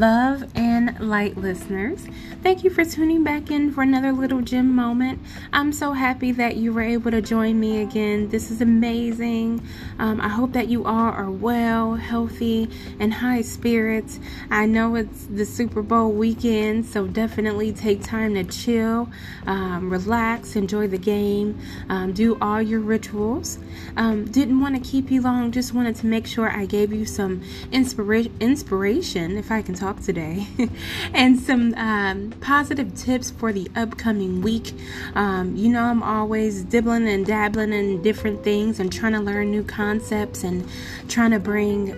Love and light listeners, thank you for tuning back in for another little gem moment. I'm so happy that you were able to join me again. This is amazing. I hope that you all are well, healthy, and high spirits. I know it's the Super Bowl weekend, so definitely take time to chill, relax, enjoy the game, do all your rituals. Didn't want to keep you long, just wanted to make sure I gave you some inspiration, if I can talk today, and some positive tips for the upcoming week. You know, I'm always dibbling and dabbling in different things and trying to learn new concepts and trying to bring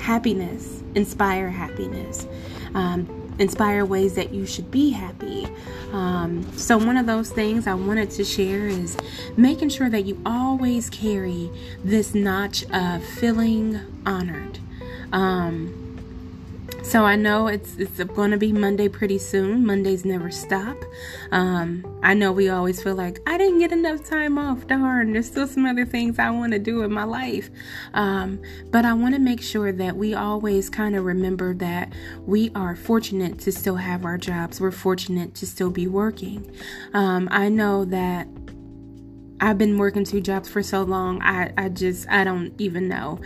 happiness, inspire happiness, inspire ways that you should be happy. So one of those things I wanted to share is making sure that you always carry this notch of feeling honored. So I know it's going to be Monday pretty soon. Mondays never stop. I know we always feel like I didn't get enough time off. Darn, there's still some other things I want to do in my life. But I want to make sure that we always kind of remember that we are fortunate to still have our jobs. We're fortunate to still be working. I know that I've been working two jobs for so long. I don't even know.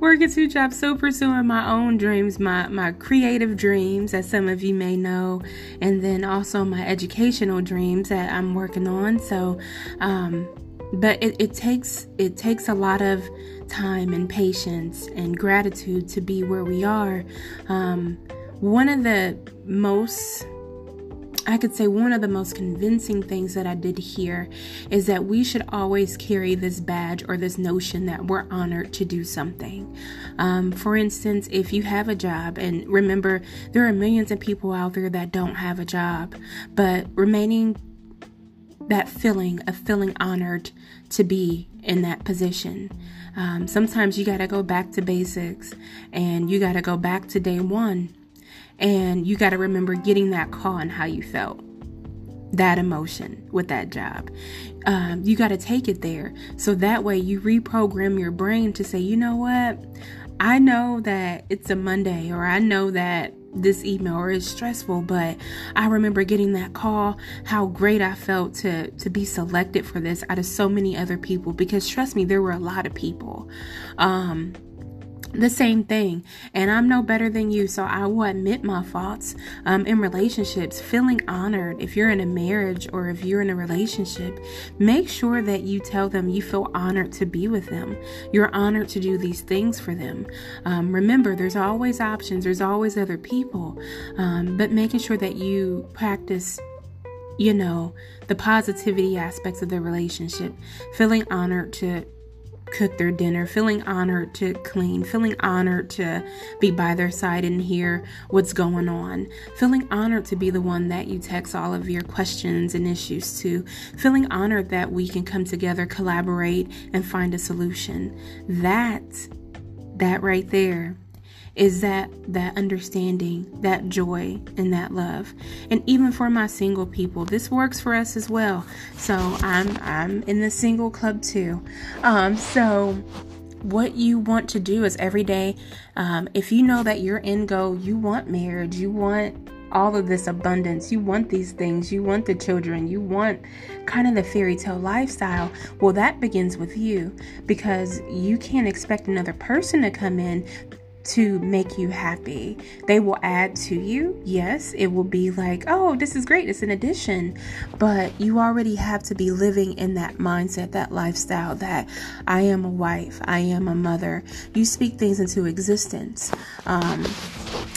Working two jobs, so pursuing my own dreams, my creative dreams, as some of you may know, and then also my educational dreams that I'm working on. So, but it takes a lot of time and patience and gratitude to be where we are. One of the most convincing things that I did hear is that we should always carry this badge or this notion that we're honored to do something. For instance, if you have a job, and remember, there are millions of people out there that don't have a job, but remaining that feeling of feeling honored to be in that position. Sometimes you got to go back to basics and you got to go back to day one. And you got to remember getting that call and how you felt, that emotion with that job. You got to take it there. So that way you reprogram your brain to say, you know what? I know that it's a Monday, or I know that this email or it's stressful, but I remember getting that call, how great I felt to be selected for this out of so many other people, because trust me, there were a lot of people. The same thing, and I'm no better than you, so I will admit my faults. In relationships, feeling honored, if you're in a marriage or if you're in a relationship, make sure that you tell them you feel honored to be with them. You're honored to do these things for them. Remember, there's always options, there's always other people, but making sure that you practice, you know, the positivity aspects of the relationship, feeling honored to cook their dinner, feeling honored to clean, feeling honored to be by their side and hear what's going on, feeling honored to be the one that you text all of your questions and issues to, feeling honored that we can come together, collaborate, and find a solution. That right there is that understanding, that joy, and that love. And even for my single people, this works for us as well. So I'm in the single club too. So what you want to do is every day, if you know that your end goal, you want marriage, you want all of this abundance, you want these things, you want the children, you want kind of the fairy tale lifestyle. Well, that begins with you, because you can't expect another person to come in to make you happy. They will add to you. Yes, it will be like, oh, this is great, it's an addition, but you already have to be living in that mindset, that lifestyle, that I am a wife, I am a mother. You speak things into existence, and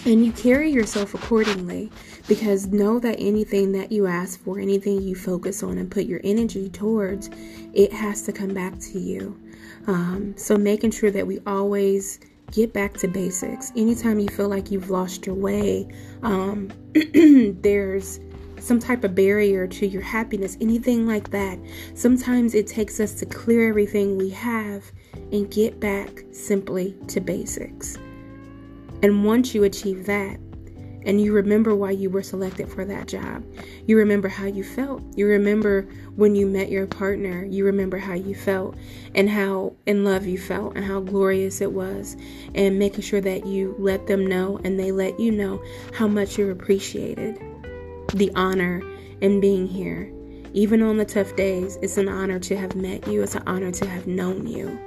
you carry yourself accordingly, because know that anything that you ask for, anything you focus on and put your energy towards, it has to come back to you. So making sure that we always get back to basics. Anytime you feel like you've lost your way, there's some type of barrier to your happiness, anything like that. Sometimes it takes us to clear everything we have and get back simply to basics. And once you achieve that, And you remember why you were selected for that job. You remember how you felt. You remember when you met your partner. You remember how you felt and how in love you felt and how glorious it was, and making sure that you let them know and they let you know how much you appreciated the honor in being here. Even on the tough days, it's an honor to have met you. It's an honor to have known you.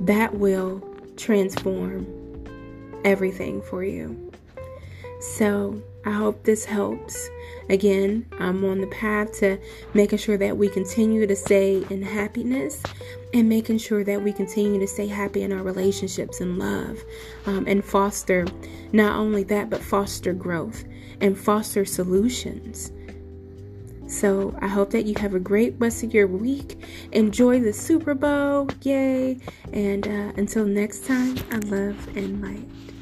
That will transform everything for you. So I hope this helps. Again, I'm on the path to making sure that we continue to stay in happiness and making sure that we continue to stay happy in our relationships and love, and foster not only that, but foster growth and foster solutions. So I hope that you have a great rest of your week. Enjoy the Super Bowl. Yay. And until next time, I love and light.